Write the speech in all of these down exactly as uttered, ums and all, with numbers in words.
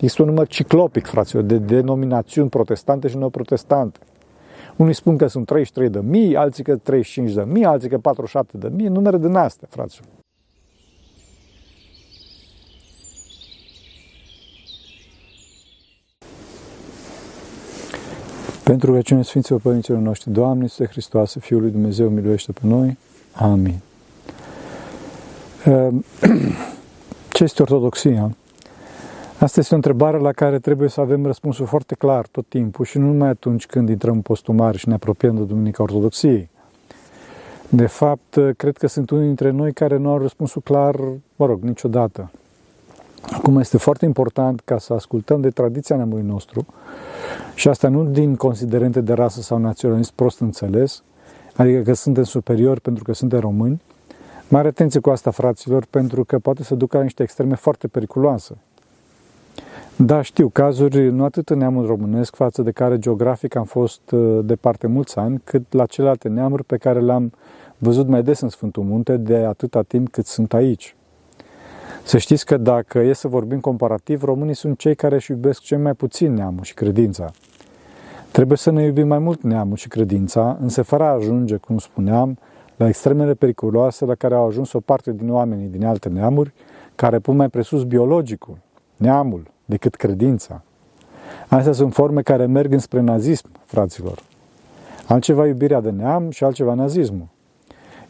Este un număr ciclopic, fraților, de denominațiuni protestante și neoprotestante. Unii spun că sunt treizeci și trei de mii, alții că treizeci și cinci de mii, alții că patruzeci și șapte de mii, numere din astea, fraților. Pentru rugăciunea Sfinților Părinților noștri, Doamne Iisuse Hristoase, Fiul lui Dumnezeu, miluiește pe noi. Amin. Ce este ortodoxia? Asta este o întrebare la care trebuie să avem răspunsul foarte clar tot timpul și nu numai atunci când intrăm în postul mare și ne apropiem de Duminica Ortodoxiei. De fapt, cred că sunt unii dintre noi care nu au răspunsul clar, mă rog, niciodată. Acum este foarte important ca să ascultăm de tradiția neamului nostru și asta nu din considerente de rasă sau naționalism prost înțeles, adică că suntem superiori pentru că suntem români. Mare atenție cu asta, fraților, pentru că poate să ducă la niște extreme foarte periculoase. Da, știu, cazuri nu atât în neamul românesc, față de care geografic am fost departe mulți ani, cât la celelalte neamuri pe care le-am văzut mai des în Sfântul Munte de atâta timp cât sunt aici. Să știți că dacă e să vorbim comparativ, românii sunt cei care își iubesc cel mai puțin neamul și credința. Trebuie să ne iubim mai mult neamul și credința, însă fără a ajunge, cum spuneam, la extremele periculoase la care au ajuns o parte din oamenii din alte neamuri, care pun mai presus biologicul, neamul, decât credința. Astea sunt forme care merg înspre nazism, fraților. Altceva iubirea de neam și altceva nazismul.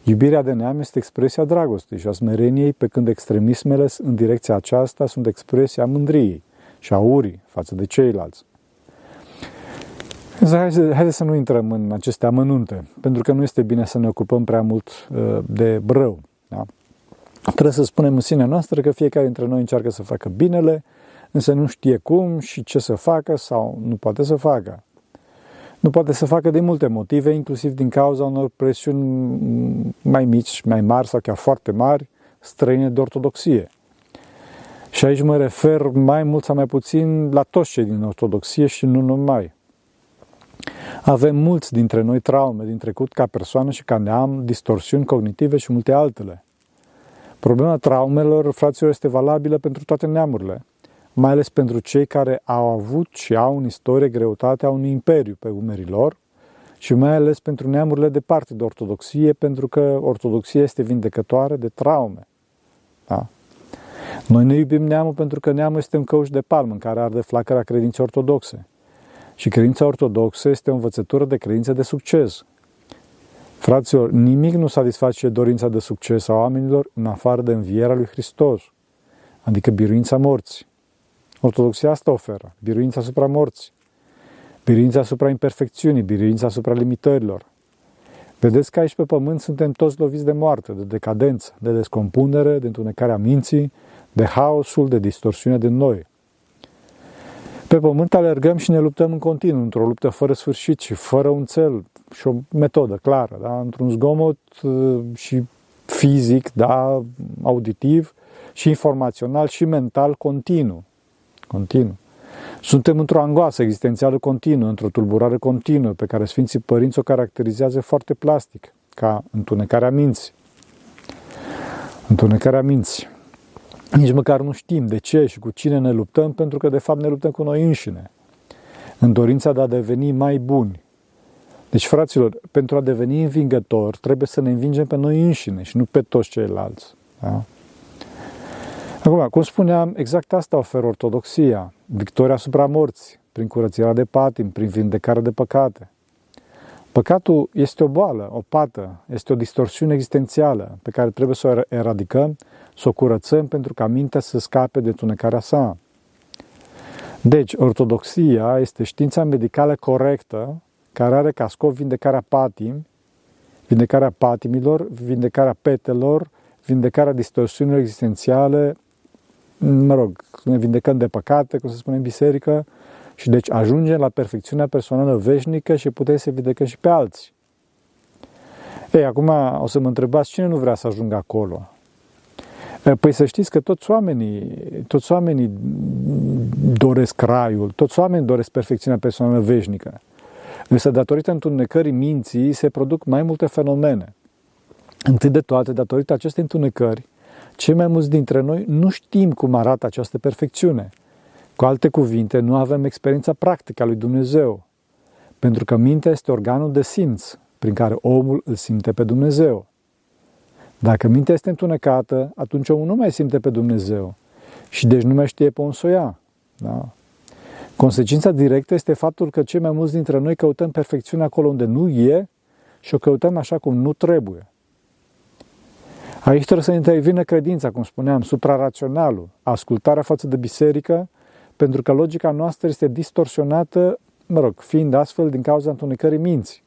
Iubirea de neam este expresia dragostei și a smereniei, pe când extremismele în direcția aceasta sunt expresia mândriei și a urii față de ceilalți. Hai să nu intrăm în aceste amănunte, pentru că nu este bine să ne ocupăm prea mult de rău. Da? Trebuie să spunem în sinea noastră că fiecare dintre noi încearcă să facă binele, însă nu știe cum și ce să facă sau nu poate să facă. Nu poate să facă din multe motive, inclusiv din cauza unor presiuni mai mici, mai mari sau chiar foarte mari, străine de ortodoxie. Și aici mă refer mai mult sau mai puțin la toți cei din ortodoxie și nu numai. Avem mulți dintre noi traume din trecut ca persoană și ca neam, distorsiuni cognitive și multe altele. Problema traumelor, fraților, este valabilă pentru toate neamurile, mai ales pentru cei care au avut și au în istorie greutatea unui imperiu pe umerii lor și mai ales pentru neamurile departe de ortodoxie, pentru că ortodoxia este vindecătoare de traume. Da? Noi ne iubim neamul pentru că neamul este un căuș de palmă în care arde flacăra credinței ortodoxe. Și credința ortodoxă este o învățătură de credință de succes. Fraților, nimic nu satisface dorința de succes a oamenilor în afară de învierea lui Hristos, adică biruința morții. Ortodoxia asta oferă, biruința asupra morții, biruința asupra imperfecțiunii, biruința asupra limitărilor. Vedeți că aici pe pământ suntem toți loviți de moarte, de decadență, de descompunere, de întunecarea minții, de haosul, de distorsiunea din noi. Pe pământ alergăm și ne luptăm în continuu, într-o luptă fără sfârșit și fără un cel și o metodă clară, da? Într-un zgomot și fizic, da? Auditiv și informațional și mental continuu. Continuu. Suntem într-o angoasă existențială continuă, într-o tulburare continuă pe care Sfinții Părinți o caracterizează foarte plastic, ca întunecarea minții. Întunecarea minții. Nici măcar nu știm de ce și cu cine ne luptăm, pentru că de fapt ne luptăm cu noi înșine, în dorința de a deveni mai buni. Deci, fraților, pentru a deveni învingători, trebuie să ne învingem pe noi înșine și nu pe toți ceilalți. Da? Acum, cum spuneam, exact asta oferă ortodoxia, victoria asupra morții, prin curățirea de patim, prin vindecarea de păcate. Păcatul este o boală, o pată, este o distorsiune existențială pe care trebuie să o eradicăm, să o curățăm pentru ca mintea să scape de întunecarea sa. Deci, ortodoxia este știința medicală corectă care are ca scop vindecarea patim, vindecarea patimilor, vindecarea petelor, vindecarea distorsiunilor existențiale, mă rog, ne vindecăm de păcate, cum se spune în biserică, și deci ajungem la perfecțiunea personală veșnică și putem să vindecăm și pe alții. Ei, acum o să mă întrebați cine nu vrea să ajungă acolo. Păi să știți că toți oamenii, toți oamenii doresc raiul, toți oamenii doresc perfecțiunea personală veșnică. Însă, datorită întunecării minții, se produc mai multe fenomene. Întâi de toate, datorită acestei întunecări, cei mai mulți dintre noi nu știm cum arată această perfecțiune. Cu alte cuvinte, nu avem experiența practică a lui Dumnezeu, pentru că mintea este organul de simț prin care omul îl simte pe Dumnezeu. Dacă mintea este întunecată, atunci omul nu mai simte pe Dumnezeu și deci nu mai știe pe unde să o ia. Da? Consecința directă este faptul că cei mai mulți dintre noi căutăm perfecțiunea acolo unde nu e și o căutăm așa cum nu trebuie. Aici trebuie să intervină credința, cum spuneam, supraraționalul, ascultarea față de biserică, pentru că logica noastră este distorsionată, mă rog, fiind astfel din cauza întunecării minții.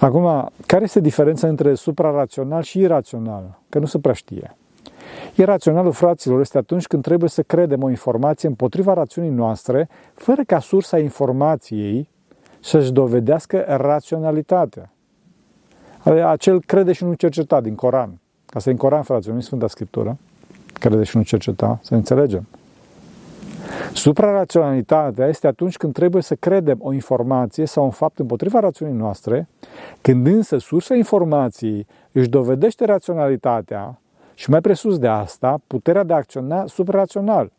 Acum, care este diferența între suprarațional și irațional? Că nu se prea știe. Iraționalul, fraților, este atunci când trebuie să credem o informație împotriva rațiunii noastre, fără ca sursa informației să-și dovedească raționalitatea. Acel crede și nu cerceta din Coran. Ca să e în Coran, fraților, nu e Sfânta Scriptură. Crede și nu cerceta, să înțelegem. Supraraționalitatea este atunci când trebuie să credem o informație sau un fapt împotriva rațiunii noastre, când însă sursa informației își dovedește raționalitatea și mai presus de asta, puterea de a acționa suprarațional.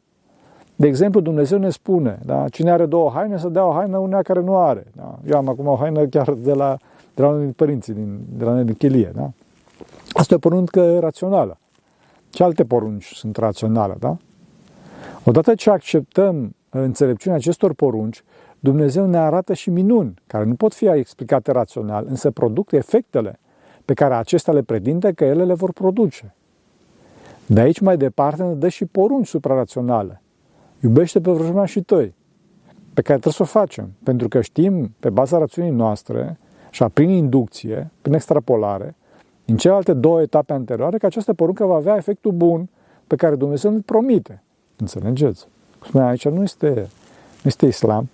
De exemplu, Dumnezeu ne spune, da, cine are două haine să dea o haină uneia care nu are. Da? Eu am acum o haină chiar de la, de la unul din părinții, din, de la unul din chilie. Da? Asta e o poruncă rațională. Ce alte porunci sunt raționale, da? Odată ce acceptăm înțelepciunea acestor porunci, Dumnezeu ne arată și minuni, care nu pot fi explicate rațional, însă produc efectele pe care acestea le pretinde că ele le vor produce. De aici mai departe ne dă și porunci supraraționale. Iubește pe vrăjmașii tăi, pe care trebuie să o facem, pentru că știm, pe baza rațiunii noastre, și prin inducție, prin extrapolare, din celelalte două etape anterioare, că această poruncă va avea efectul bun pe care Dumnezeu îl promite. Înțelegeți? Spunea, aici nu este, nu este islam.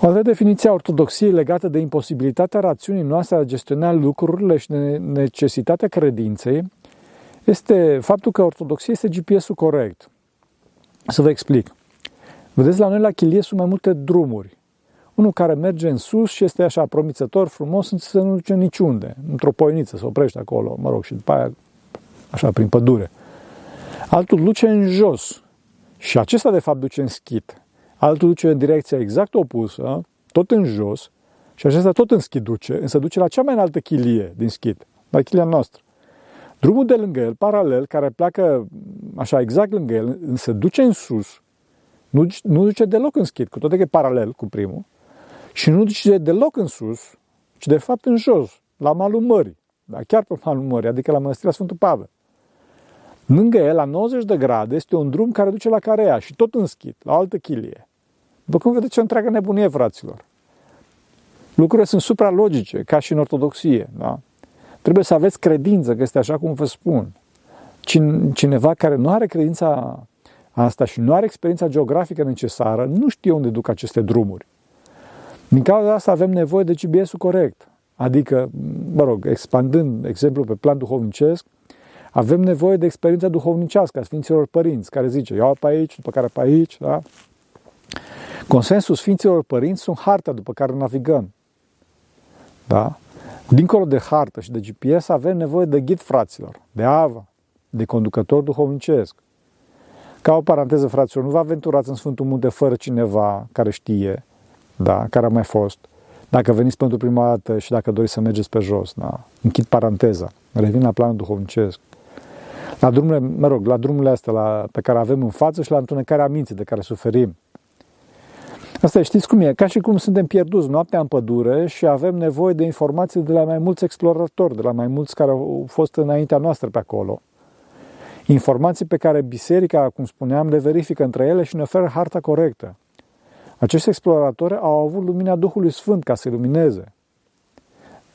O altă definiție a ortodoxiei legată de imposibilitatea rațiunii noastre a gestiona lucrurile și de necesitatea credinței este faptul că ortodoxia este G P S-ul corect. Să vă explic. Vedeți, la noi la chilie sunt mai multe drumuri. Unul care merge în sus și este așa promițător, frumos, să nu duce niciunde. Într-o poieniță, se oprește acolo, mă rog, și după aia, așa, prin pădure. Altul duce în jos și acesta de fapt duce în schid. Altul duce în direcția exact opusă, tot în jos, și acesta tot în schid duce, însă duce la cea mai înaltă chilie din schid, la chilia noastră. Drumul de lângă el, paralel, care pleacă așa exact lângă el, însă duce în sus, nu, nu duce deloc în schid, cu toate că e paralel cu primul, și nu duce deloc în sus, ci de fapt în jos, la malul mării, da, chiar pe malul mării, adică la Mănăstirea Sfântul Pavel. Lângă el, la nouăzeci de grade, este un drum care duce la Carea și tot în schid, la o altă chilie. După cum vedeți, o întreagă nebunie, fraților. Lucrurile sunt supralogice, ca și în ortodoxie, da? Trebuie să aveți credință, că este așa cum vă spun. Cineva care nu are credința asta și nu are experiența geografică necesară, nu știe unde duc aceste drumuri. Din cauza asta avem nevoie de G P S-ul corect. Adică, mă rog, expandând exemplul pe plan duhovnicesc, avem nevoie de experiența duhovnicească a Sfinților Părinți, care zice, iau pe aici, după care pe aici, da? Consensul Sfinților Părinți sunt harta după care navigăm, da? Dincolo de hartă și de G P S avem nevoie de ghid, fraților, de avă, de conducător duhovnicesc. Ca o paranteză, fraților, nu vă aventurați în Sfântul Munte fără cineva care știe, da? Care a mai fost. Dacă veniți pentru prima dată și dacă doriți să mergeți pe jos, da? Închid paranteza, revin la planul duhovnicesc. La drumurile, mă rog, la drumurile astea la, pe care avem în față și la întunecarea minții de care suferim. Asta știți cum e, ca și cum suntem pierduți noaptea în pădure și avem nevoie de informații de la mai mulți exploratori, de la mai mulți care au fost înaintea noastră pe acolo. Informații pe care biserica, cum spuneam, le verifică între ele și ne oferă harta corectă. Acești exploratori au avut lumina Duhului Sfânt ca să lumineze.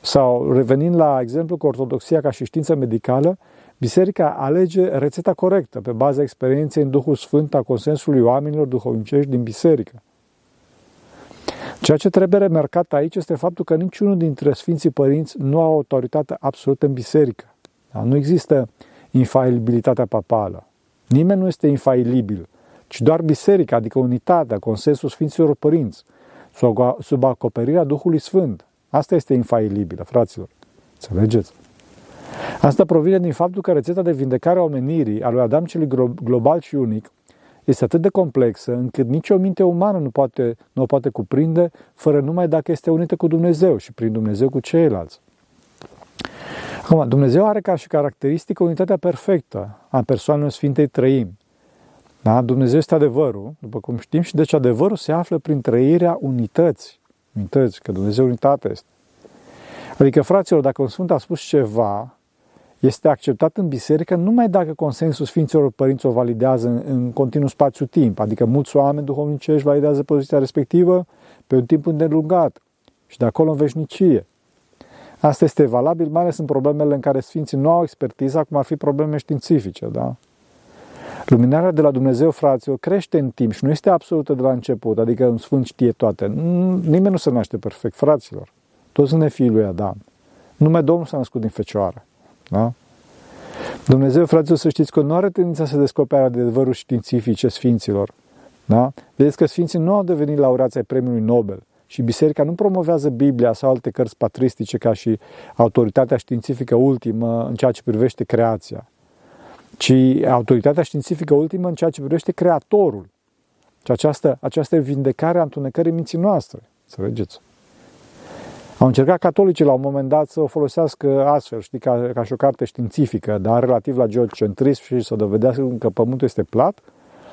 Sau, revenind la exemplu cu ortodoxia ca și știință medicală, biserica alege rețeta corectă pe baza experienței în Duhul Sfânt a consensului oamenilor duhovnicești din biserică. Ceea ce trebuie remarcat aici este faptul că niciunul dintre Sfinții Părinți nu au autoritate absolută în biserică. Nu există infailibilitatea papală. Nimeni nu este infailibil, ci doar biserica, adică unitatea, consensul Sfinților Părinți, sub acoperirea Duhului Sfânt. Asta este infailibilă, fraților. Înțelegeți? Asta provine din faptul că rețeta de vindecare a omenirii, a lui Adam celui global și unic, este atât de complexă încât nicio minte umană nu, poate, nu o poate cuprinde fără numai dacă este unită cu Dumnezeu și prin Dumnezeu cu ceilalți. Acum, Dumnezeu are ca și caracteristică unitatea perfectă a persoanelor Sfintei Trăimi. Da? Dumnezeu este adevărul, după cum știm, și deci adevărul se află prin trăirea unității. Unități, că Dumnezeu unitate este. Adică, fraților, dacă un Sfânt a spus ceva, este acceptat în biserică numai dacă consensul Sfinților Părinți o validează în, în continuu spațiu-timp, adică mulți oameni duhovnicești validează poziția respectivă pe un timp îndelungat și de acolo în veșnicie. Asta este valabil, mai ales în problemele în care Sfinții nu au expertiză, cum ar fi probleme științifice, da? Luminarea de la Dumnezeu, fraților, crește în timp și nu este absolută de la început, adică un Sfânt știe toate. Nimeni nu se naște perfect, fraților. Toți sunt fiii lui Adam. Numai Domnul s-a născut din Fecioară. Da? Dumnezeu, fraților, să știți că nu are tendința să descopere adevărul științifice Sfinților. Da? Vedeți că Sfinții nu au devenit laureați ai Premiului Nobel și Biserica nu promovează Biblia sau alte cărți patristice ca și autoritatea științifică ultimă în ceea ce privește creația, ci autoritatea științifică ultimă în ceea ce privește Creatorul. Și aceasta, aceasta e vindecarea întunecării minții noastre. Înțelegeți? Au încercat catolicii la un moment dat să o folosească astfel, știi, ca, ca și o carte științifică, dar relativ la geocentrism și să dovedească că pământul este plat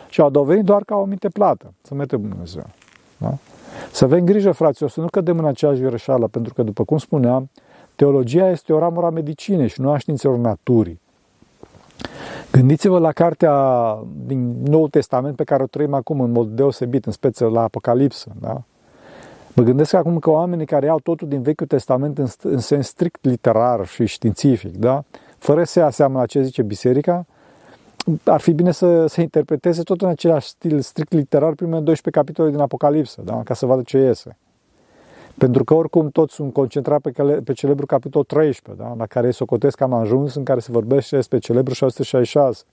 și au dovedit doar ca o minte plată. Să mergem Dumnezeu. Da? Să avem grijă, fraților, să nu cădem în aceeași greșeală, pentru că, după cum spuneam, teologia este o ramură a medicinei și nu a științelor naturii. Gândiți-vă la cartea din Noul Testament pe care o trăim acum în mod deosebit, în speță la Apocalipsă, da? Mă gândesc acum că oamenii care iau totul din Vechiul Testament în, în sens strict literar și științific, da? Fără să ia seama la ce zice biserica, ar fi bine să, să interpreteze tot în același stil strict literar primele doisprezece capitole din Apocalipsă, da? Ca să vadă ce iese. Pentru că oricum toți sunt concentrați pe, cele, pe celebrul capitol treisprezece, da? La care socotesc am ajuns, în care se vorbește despre celebrul șase sute șaizeci și șase.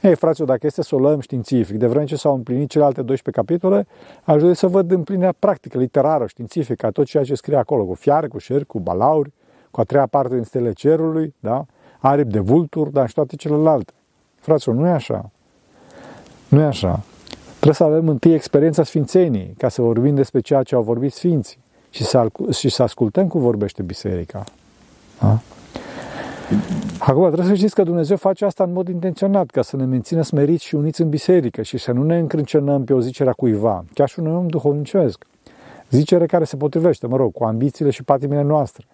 Ei, fraților, dacă este să o luăm științific, de vreme ce s-au împlinit celelalte doisprezece capitole, aș dori să văd împlinirea practică, literară, științifică, tot ceea ce scrie acolo, cu fiare, cu șerpi, cu balauri, cu a treia parte din stele cerului, da? Aripi de vulturi, dar și toate celelalte. Fraților, nu e așa. Nu e așa. Trebuie să avem întâi experiența sfințeniei, ca să vorbim despre ceea ce au vorbit sfinții și să, și să ascultăm cum vorbește biserica. Da? Acum trebuie să știți că Dumnezeu face asta în mod intenționat, ca să ne mențină smeriți și uniți în biserică și să nu ne încrâncenăm pe o zicere a cuiva, chiar și un om duhovnicesc. Zicere care se potrivește, mă rog, cu ambițiile și patimile noastre.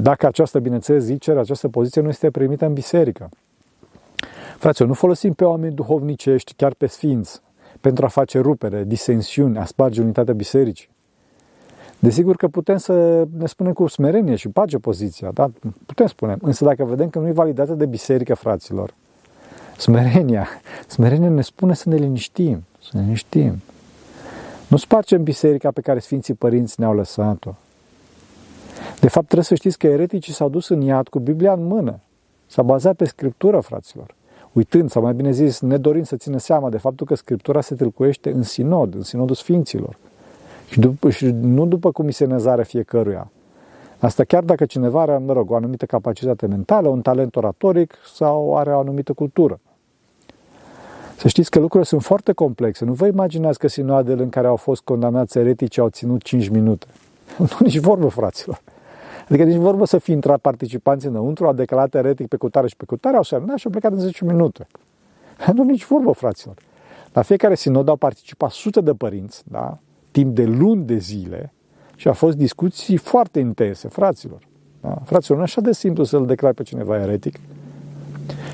Dacă această, bineînțeles, zicere, această poziție nu este primită în biserică. Fraților, nu folosim pe oameni duhovnicești, chiar pe sfinți, pentru a face rupere, disensiuni, a sparge unitatea bisericii. Desigur că putem să ne spunem cu smerenie și pace poziția, da? Putem spune, însă dacă vedem că nu e validată de biserică, fraților, smerenia, smerenia ne spune să ne liniștim, să ne liniștim. Nu spargem biserica pe care Sfinții Părinți ne-au lăsat-o. De fapt, trebuie să știți că ereticii s-au dus în iad cu Biblia în mână, s-a bazat pe Scriptură, fraților, uitând, sau mai bine zis, nedorind să țină seama de faptul că Scriptura se tâlcuiește în sinod, în sinodul Sfinților. Și, după, și nu după cum i se năzare fiecăruia. Asta chiar dacă cineva are, mă rog, o anumită capacitate mentală, un talent oratoric sau are o anumită cultură. Să știți că lucrurile sunt foarte complexe. Nu vă imaginați că sinoadele în care au fost condamnați eretici au ținut cinci minute. Nu, nici vorbă, fraților. Adică nici vorbă să fi intrat participanții înăuntru, au declarat eretic pe cutare și pe cutare, au semnat și au plecat în zece minute. Nu, nici vorbă, fraților. La fiecare sinod au participat sute de părinți, da? Timp de luni de zile și a fost discuții foarte intense, fraților. Da? Fraților, nu e așa de simplu să-l declare pe cineva eretic.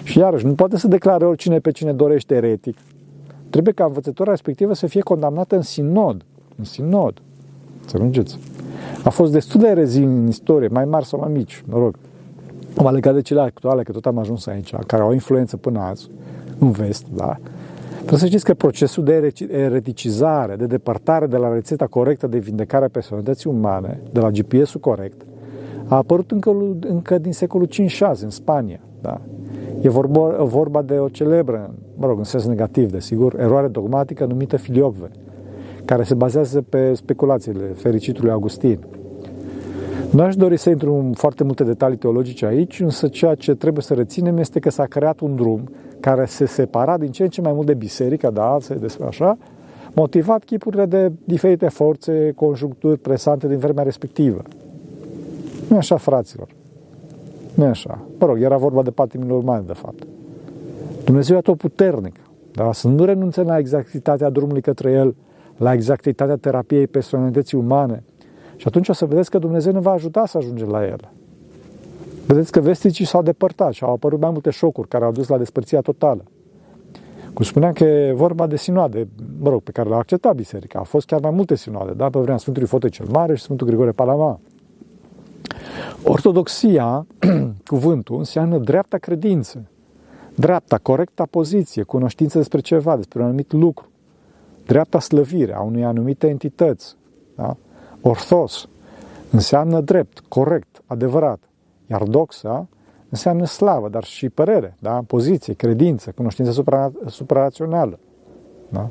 Și iarăși, nu poate să declare oricine pe cine dorește eretic. Trebuie ca învățătoarea respectivă să fie condamnată în sinod. În sinod. Înțelegeți? A fost destul de erezii în istorie, mai mari sau mai mici, mă rog. M-a legat de cele actuale, că tot am ajuns aici, care au influență până azi, în vest, da? Trebuie să știți că procesul de ereticizare, de depărtare de la rețeta corectă de vindecare a personalității umane, de la G P S-ul corect, a apărut încă, încă din secolul cinci șase în Spania. Da? E vorba, vorba de o celebră, mă rog, în sens negativ, desigur, eroare dogmatică numită filiocve, care se bazează pe speculațiile fericitului Augustin. Nu aș dori să intru în foarte multe detalii teologice aici, însă ceea ce trebuie să reținem este că s-a creat un drum care se separa din ce în ce mai mult de biserică, da, se despre așa, motivat chipurile de diferite forțe, conjuncturi presante din vremea respectivă. Nu așa, fraților. Nu așa. Mă rog, era vorba de patimile umane, de fapt. Dumnezeu e atotputernic, da? Să nu renunțăm la exactitatea drumului către El, la exactitatea terapiei personalității umane. Și atunci o să vedeți că Dumnezeu ne va ajuta să ajungem la El. Vedeți că vesticii s-au depărtat și au apărut mai multe șocuri care au dus la despărțirea totală. Cum spuneam că e vorba de sinoade, mă rog, pe care le-a acceptat biserica. Au fost chiar mai multe sinoade, da? Pe vremea Sfântului Fote cel Mare și Sfântul Grigore Palama. Ortodoxia, cuvântul, înseamnă dreapta credință, dreapta, corecta poziție, cunoștință despre ceva, despre un anumit lucru, dreapta slăvire a unei anumite entități, da? Orthos înseamnă drept, corect, adevărat, iar doxa înseamnă slavă, dar și părere, da? Poziție, credință, cunoștință supra, suprarațională. Da?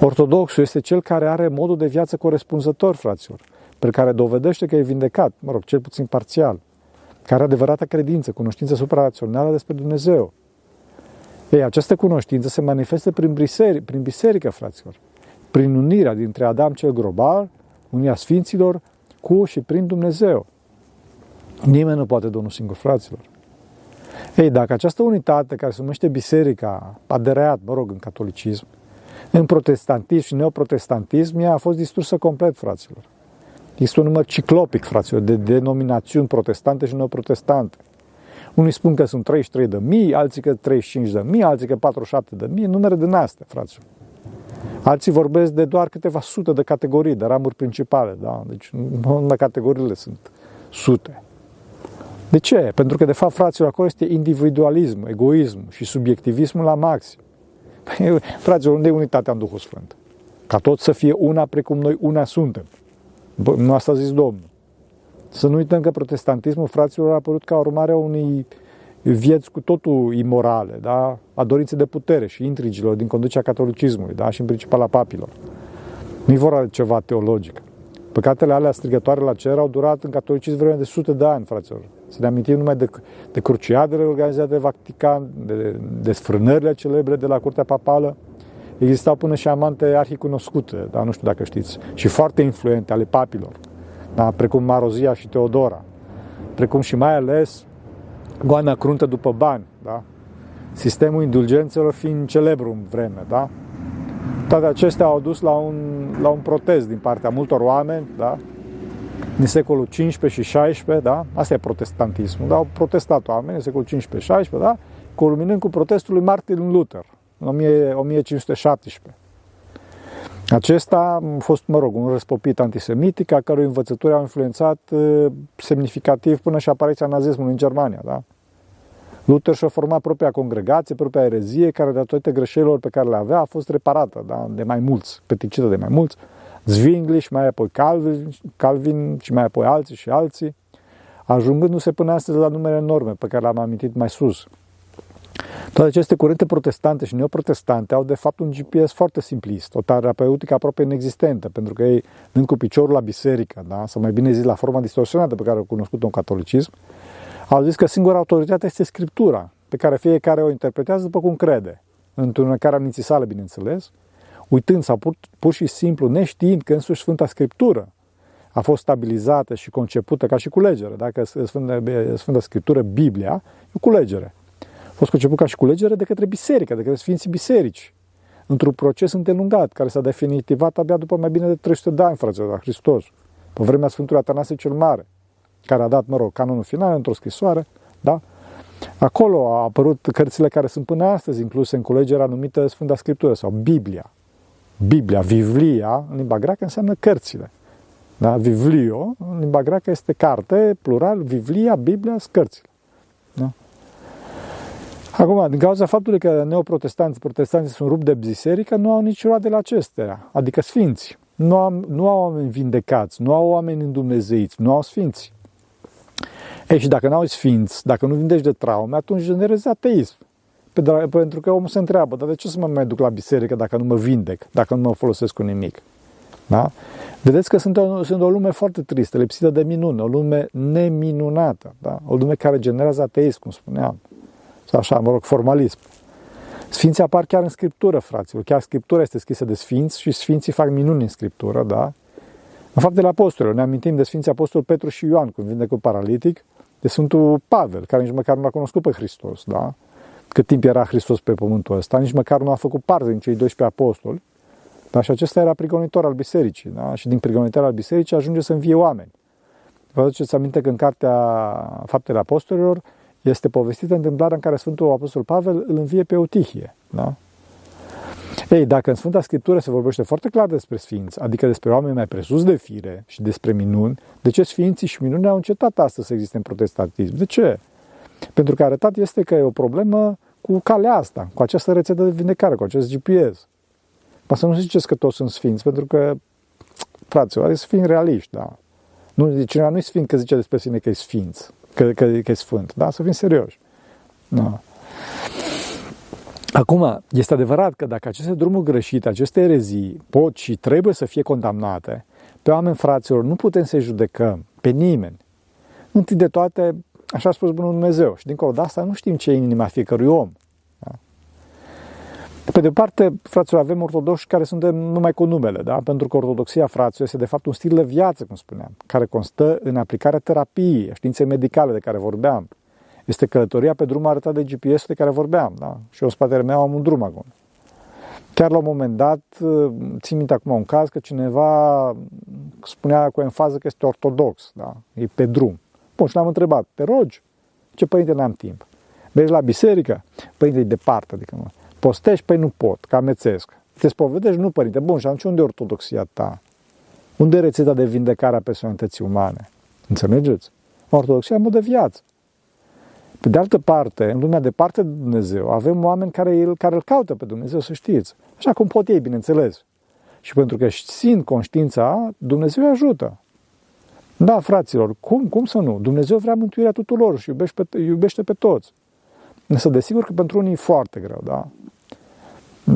Ortodoxul este cel care are modul de viață corespunzător, fraților, pe care dovedește că e vindecat, mă rog, cel puțin parțial, care are adevărata credință, cunoștință suprarațională despre Dumnezeu. Ei, această cunoștință se manifestă prin, biseric, prin biserică, fraților, prin unirea dintre Adam cel global, unirea sfinților, cu și prin Dumnezeu. Nimeni nu poate de unul singur, fraților. Ei, dacă această unitate care se numește biserica a dereat, mă rog, în catolicism, în protestantism și neoprotestantism, ea a fost distrusă complet, fraților. Este un număr ciclopic, fraților, de denominațiuni protestante și neoprotestante. Unii spun că sunt treizeci și trei de mii, alții că treizeci și cinci de mii, alții că patruzeci și șapte de mii, numere din astea, fraților. Alții vorbesc de doar câteva sute de categorii, de ramuri principale, da? Deci nu de categoriile sunt sute. De ce? Pentru că, de fapt, fraților, acolo este individualism, egoism și subiectivismul la maxim. Fraților, unde e unitatea în Duhul Sfânt? Ca toți să fie una precum noi una suntem. Nu asta a zis Domnul. Să nu uităm că protestantismul, fraților, a apărut ca urmare a unei vieți cu totul imorale, da? A dorinței de putere și intrigilor din conducerea catolicismului, da? Și în principal a papilor. Nu-i vorba de ceva teologic. Păcatele alea strigătoare la cer au durat în catolicism vreme de sute de ani, fraților. Să ne amintim numai de, de cruciadele organizate de Vatican, de desfrânările celebre de la Curtea Papală. Existau până și amante arhicunoscute, dar nu știu dacă știți, și foarte influente ale papilor, da? Precum Marozia și Teodora, precum și mai ales goana cruntă după bani, da? Sistemul indulgențelor fiind celebru în vreme, da? Toate acestea au dus la un, la un protest din partea multor oameni, da? Din secolul cincisprezece și șaisprezece, da? Asta e protestantismul, da? Au protestat oameni în secolul cincisprezece și șaisprezece, da? Culminând cu protestul lui Martin Luther în o mie cinci sute șaptesprezece. Acesta a fost, mă rog, un răspopit antisemitic, a cărui învățături au influențat e, semnificativ până și apariția nazismului în Germania, da? Luther și-a format propria congregație, propria erezie, care, datorită greșelilor pe care le avea, a fost reparată, da? De mai mulți, peticită de mai mulți, Zwingli și mai apoi Calvin, Calvin și mai apoi alții și alții, ajungându-se până astăzi la numere enorme pe care le-am amintit mai sus. Toate aceste curente protestante și neoprotestante au de fapt un G P S foarte simplist, o terapeutică aproape inexistentă, pentru că ei, dând cu piciorul la biserică, da? Sau mai bine zis la forma distorsionată pe care o cunoscut în catolicism, au zis că singura autoritate este Scriptura, pe care fiecare o interpretează după cum crede, întunecarea minții sale, bineînțeles, uitând sau pur, pur și simplu neștiind că însuși Sfânta Scriptură a fost stabilizată și concepută ca și culegere, dacă Sfânta, Sfânta Scriptură, Biblia, e o culegere. A fost conceput ca și culegere de către biserică, de către Sfinții Biserici, într-un proces îndelungat, care s-a definitivat abia după mai bine de trei sute de ani, fraților, la Hristos, pe vremea Sfântului Atanasie cel Mare, care a dat, mă rog, canonul final într-o scrisoare, da? Acolo au apărut cărțile care sunt până astăzi incluse în culegerea numită Sfânta Scriptură, sau Biblia. Biblia, Vivlia, în limba greacă, înseamnă cărțile. Da? Vivlio, în limba greacă, este carte, plural, Vivlia, Biblia, cărțile. Da? Acum, din cauza faptului că neoprotestanții, protestanții sunt rupt de biserică, nu au nici roade la acestea, adică sfinți. Nu au, nu au oameni vindecați, nu au oameni îndumnezeiți, nu au sfinți. Ei, și dacă nu au sfinți, dacă nu vindești de traume, atunci generezi ateism. Pentru că omul se întreabă, dar de ce să mă mai duc la biserică dacă nu mă vindec, dacă nu mă folosesc cu nimic? Da? Vedeți că sunt o, sunt o lume foarte tristă, lipsită de minune, o lume neminunată, da? O lume care generează ateism, cum spuneam. Așa, mă rog, formalism. Sfinții apar chiar în Scriptură, fraților. Chiar Scriptura este scrisă de sfinți și sfinții fac minuni în Scriptură, da? În faptele apostolilor, ne amintim de Sfinții Apostoli Petru și Ioan, când vindecă un paralitic, de Sfântul Pavel, care nici măcar nu l-a cunoscut pe Hristos, da? Cât timp era Hristos pe pământul ăsta, nici măcar nu a făcut parte din cei doisprezece apostoli, da? Și acesta era prigonitor al bisericii, da? Și din prigonitor al bisericii ajunge să învie oameni. Vă aduceți aminte că în cartea Faptele Apostolilor este povestită întâmplarea în care Sfântul Apostol Pavel îl învie pe Eutihie, da? Ei, dacă în Sfânta Scriptură se vorbește foarte clar despre sfinți, adică despre oameni mai presus de fire și despre minuni, de ce sfinții și minunile au încetat astăzi să existe în protestantism? De ce? Pentru că arătat este că e o problemă cu calea asta, cu această rețetă de vindecare, cu acest G P S. Dar să nu ziceți că toți sunt sfinți, pentru că, fraților, adică să fim realiști, da? Nu, cineva nu e sfint că zice despre sine că e sfinț, că, că, că e sfânt, da? Să fim serioși. Da. Acum, este adevărat că dacă aceste drumuri greșite, aceste erezii pot și trebuie să fie condamnate, pe oameni, fraților, nu putem să-i judecăm, pe nimeni. Întâi de toate, așa a spus Bunul Dumnezeu și dincolo de asta nu știm ce e în inima fiecărui om. Da? Pe de parte, fraților, avem ortodoxi care suntem numai cu numele, da? Pentru că ortodoxia, fraților, este de fapt un stil de viață, cum spuneam, care constă în aplicarea terapiei, științei medicale de care vorbeam. Este călătoria pe drumul arătat de G P S de care vorbeam, da? Și eu în spatele meu am un drum acum. Chiar la un moment dat, țin minte acum un caz, că cineva spunea cu enfază că este ortodox, da? E pe drum. Bun, și l-am întrebat, te rogi? Ce părinte, n-am timp. Mergi la biserică? Părinte, e departe, adică nu. Postești? Păi nu pot, că amețesc. Te spovedești? Nu, părinte. Bun, și atunci unde e ortodoxia ta? Unde e rețeta de vindecare a personalității umane? Înțelegeți? Ortodoxia e mod de viață. Pe de altă parte, în lumea departe de Dumnezeu, avem oameni care îl, care îl caută pe Dumnezeu, să știți. Așa cum pot ei, bineînțeles. Și pentru că simt conștiința, Dumnezeu îi ajută. Da, fraților, cum, cum să nu? Dumnezeu vrea mântuirea tuturor și iubește pe, iubește pe toți. Însă, desigur că pentru unii e foarte greu, da?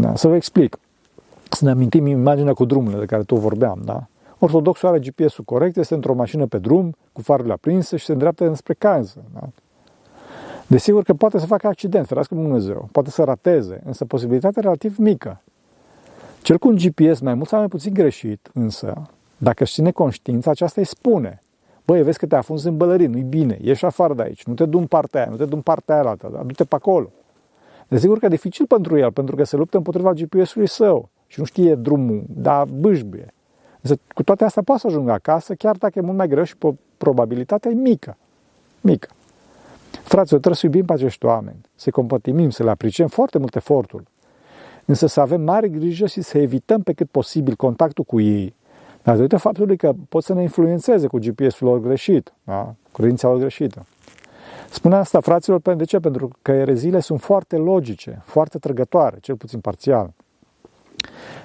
Da, să vă explic. Să ne amintim imaginea cu drumurile de care tot vorbeam, da? Ortodoxul are G P S-ul corect, este într-o mașină pe drum, cu farurile aprinse și se îndreaptă înspre casă, da? Desigur că poate să facă accident, ferească Dumnezeu, poate să rateze, însă posibilitatea relativ mică. Cel cu un G P S mai mult sau mai puțin greșit, însă, dacă își ține conștiința, aceasta îi spune. Băi, vezi că te afunzi în bălării, nu-i bine, ieși afară de aici, nu te du în partea aia, nu te du în partea aia, da? Du-te pe acolo. Desigur că e dificil pentru el, pentru că se luptă împotriva G P S-ului său și nu știe drumul, dar bâșbie. Însă, cu toate astea poate să ajungă acasă, chiar dacă e mult mai greu și probabilitatea e mică, mică. Fraților, trebuie să iubim pe acești oameni, să-i compătimim, să le apreciem foarte mult efortul, însă să avem mare grijă și să evităm pe cât posibil contactul cu ei, datorită faptului că pot să ne influențeze cu G P S-ul lor greșit, da? Cu credința lor greșită. Spun asta, fraților, pentru ce? Pentru că ereziile sunt foarte logice, foarte trăgătoare, cel puțin parțial.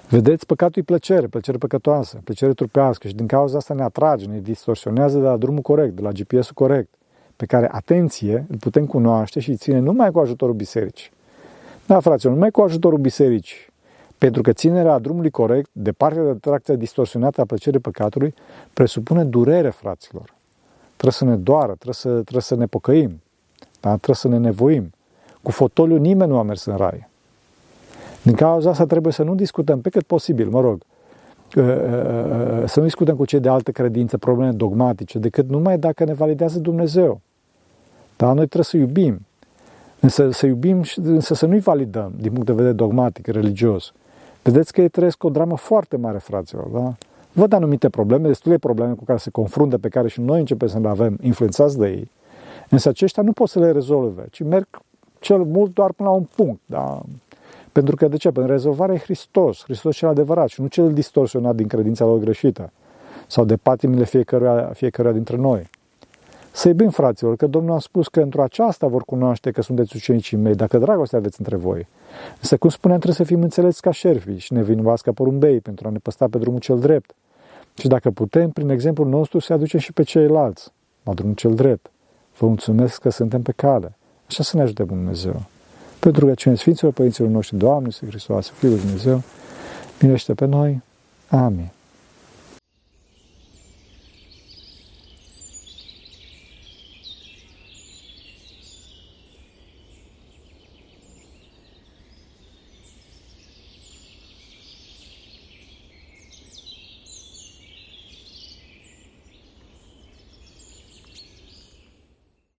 Vedeți, păcatul e plăcere, plăcere păcătoasă, plăcere trupească și din cauza asta ne atrage, ne distorsionează de la drumul corect, de la G P S-ul corect, pe care, atenție, îl putem cunoaște și îi ține numai cu ajutorul bisericii. Da, fraților, numai cu ajutorul bisericii, pentru că ținerea drumului corect, departe de atracția distorsionată a plăcerii păcatului, presupune durere, fraților. Trebuie să ne doară, trebuie să, trebuie să ne pocăim, da? Trebuie să ne nevoim. Cu fotoliu nimeni nu a mers în rai. Din cauza asta trebuie să nu discutăm, pe cât posibil, mă rog, să nu discutăm cu cei de altă credință probleme dogmatice, decât numai dacă ne validează Dumnezeu. Dar noi trebuie să iubim, însă să iubim, însă să nu-i validăm din punct de vedere dogmatic, religios. Vedeți că ei trăiesc o dramă foarte mare, fraților, da? Văd anumite probleme, destule probleme cu care se confruntă, pe care și noi începem să le avem, influențați de ei, însă aceștia nu pot să le rezolve, ci merg cel mult doar până la un punct, da? Pentru că, de ce? Pentru rezolvarea e Hristos, Hristos cel adevărat și nu cel distorsionat din credința lor greșită sau de patimile fiecăruia, fiecăruia dintre noi. Să iubim, fraților, că Domnul a spus că într-o aceasta vor cunoaște că sunteți ucenicii mei, dacă dragoste aveți între voi. Însă, cum spuneam, trebuie să fim înțeleți ca șerfii și nevinovați ca porumbei pentru a ne păstra pe drumul cel drept. Și dacă putem, prin exemplul nostru, să aducem și pe ceilalți la drumul cel drept. Vă mulțumesc că suntem pe cale. Așa să ne ajute Bunul Dumnezeu. Pentru că cine Sfinților Părinților noștri, Doamne, Iisus Hristos, Fiul lui Dumnezeu, miluiește pe noi. Amin.